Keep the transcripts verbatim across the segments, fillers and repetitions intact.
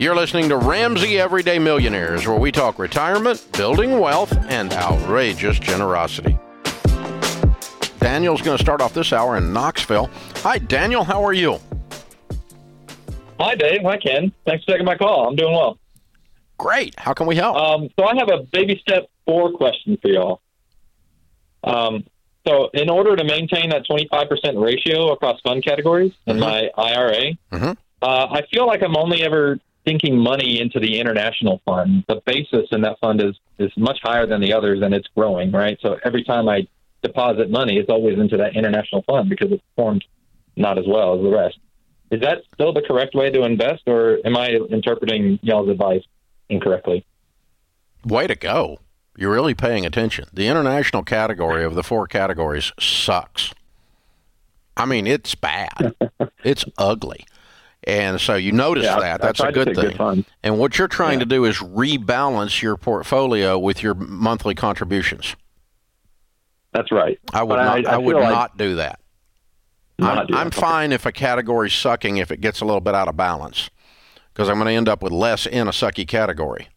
You're listening to Ramsey Everyday Millionaires, where we talk retirement, building wealth, and outrageous generosity. Daniel's going to start off this hour in Knoxville. Hi, Daniel. How are you? Hi, Dave. Hi, Ken. Thanks for taking my call. I'm doing well. Great. How can we help? Um, so I have a baby step four question for y'all. Um, so in order to maintain that twenty-five percent ratio across fund categories in mm-hmm. my I R A, mm-hmm. uh, I feel like I'm only ever sinking money into the international fund. The basis in that fund is, is much higher than the others, and it's growing, right? So every time I deposit money, it's always into that international fund because it's performed not as well as the rest. Is that still the correct way to invest, or am I interpreting y'all's advice incorrectly? Way to go. You're really paying attention. The international category of the four categories sucks. I mean, it's bad. It's ugly. And so you notice yeah, that. I, That's I a good thing. Good and what you're trying yeah. to do is rebalance your portfolio with your monthly contributions. That's right. I would but not. I, I, I would like not do that. Not I'm, do that. I'm fine if a category's sucking if it gets a little bit out of balance, because I'm going to end up with less in a sucky category.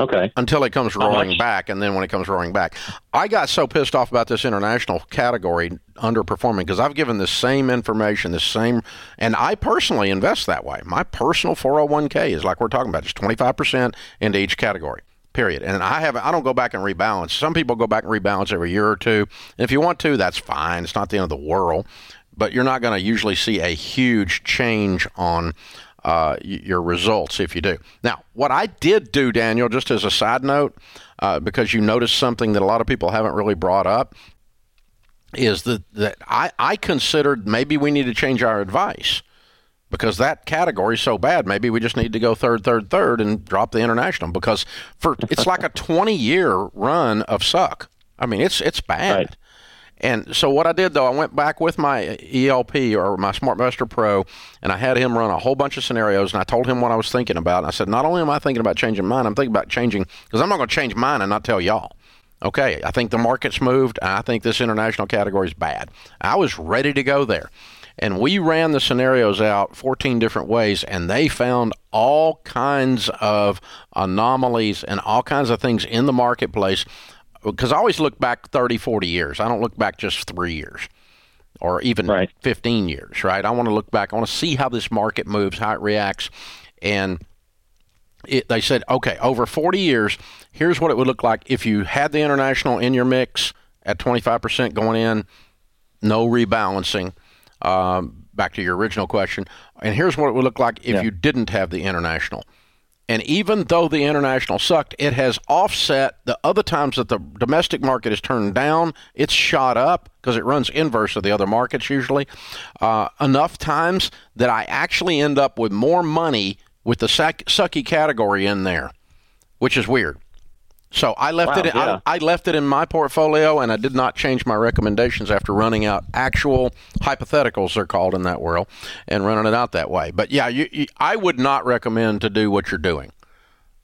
Okay. Until it comes roaring back, and then when it comes roaring back, I got so pissed off about this international category underperforming because I've given the same information, the same, and I personally invest that way. My personal four oh one k is like we're talking about, just twenty-five percent into each category. Period. And I have I don't go back and rebalance. Some people go back and rebalance every year or two. And if you want to, that's fine. It's not the end of the world. But you're not going to usually see a huge change on uh, your results if you do. Now, what I did do, Daniel, just as a side note, uh, because you noticed something that a lot of people haven't really brought up, is that, that I, I considered maybe we need to change our advice. Because that category is so bad, maybe we just need to go third, third, third, and drop the international. Because for it's like a twenty-year run of suck. I mean, it's it's bad. Right. And so what I did, though, I went back with my E L P or my Smart Buster Pro, and I had him run a whole bunch of scenarios, and I told him what I was thinking about. And I said, not only am I thinking about changing mine, I'm thinking about changing, because I'm not going to change mine and not tell y'all. Okay, I think the market's moved, and I think this international category is bad. I was ready to go there. And we ran the scenarios out fourteen different ways, and they found all kinds of anomalies and all kinds of things in the marketplace. Because I always look back thirty, forty years. I don't look back just three years or even right. fifteen years, right? I want to look back. I want to see how this market moves, how it reacts. And it, they said, okay, over forty years, here's what it would look like if you had the international in your mix at twenty-five percent going in, no rebalancing. Um, back to your original question. And here's what it would look like if yeah. you didn't have the international. And even though the international sucked, it has offset the other times that the domestic market has turned down. It's shot up because it runs inverse of the other markets usually uh, enough times that I actually end up with more money with the sac- sucky category in there, which is weird. So I left wow, it in, yeah. I, I left it in my portfolio, and I did not change my recommendations after running out actual hypotheticals, they're called in that world, and running it out that way. But, yeah, you, you, I would not recommend to do what you're doing.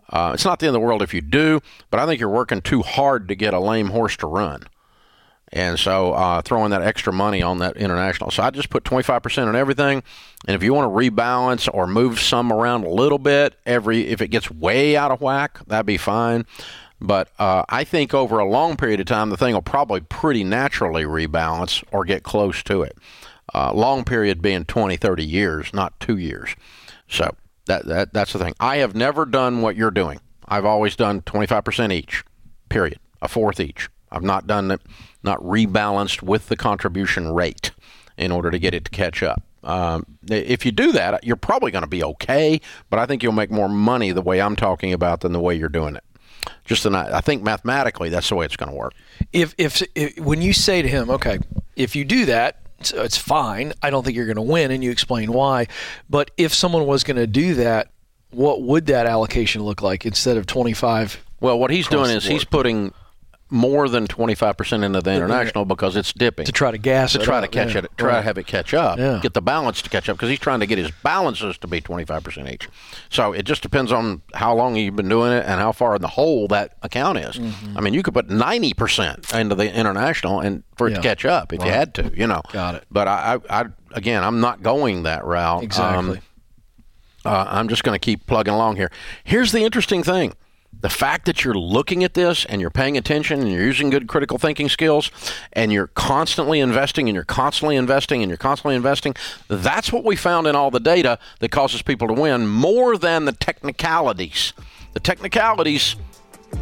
Uh, it's not the end of the world if you do, but I think you're working too hard to get a lame horse to run. And so uh, throwing that extra money on that international. So I just put twenty-five percent on everything. And if you want to rebalance or move some around a little bit, every if it gets way out of whack, that'd be fine. But uh, I think over a long period of time, the thing will probably pretty naturally rebalance or get close to it. Uh, long period being twenty, thirty years, not two years. So that, that that's the thing. I have never done what you're doing. I've always done twenty-five percent each, period, a fourth each. I've not done it, not rebalanced with the contribution rate in order to get it to catch up. Um, if you do that, you're probably going to be okay, but I think you'll make more money the way I'm talking about than the way you're doing it. Just an, I think mathematically, that's the way it's going to work. If, if if when you say to him, okay, if you do that, it's, it's fine. I don't think you're going to win, and you explain why. But if someone was going to do that, what would that allocation look like instead of twenty-five? Well, what he's doing is he's putting more than twenty-five percent into the international because it's dipping. To try to gas to it To try up, to catch yeah. it, try right. to have it catch up, yeah. get the balance to catch up, because he's trying to get his balances to be twenty-five percent each. So it just depends on how long you've been doing it and how far in the hole that account is. Mm-hmm. I mean, you could put ninety percent into the international and for it yeah. to catch up if right. you had to, you know. Got it. But, I, I, I again, I'm not going that route. Exactly. Um, Uh, I'm just going to keep plugging along here. Here's the interesting thing. The fact that you're looking at this and you're paying attention and you're using good critical thinking skills and you're constantly investing and you're constantly investing and you're constantly investing, that's what we found in all the data that causes people to win more than the technicalities. The technicalities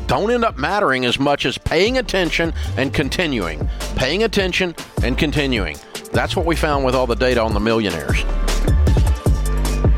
don't end up mattering as much as paying attention and continuing. Paying attention and continuing. That's what we found with all the data on the millionaires.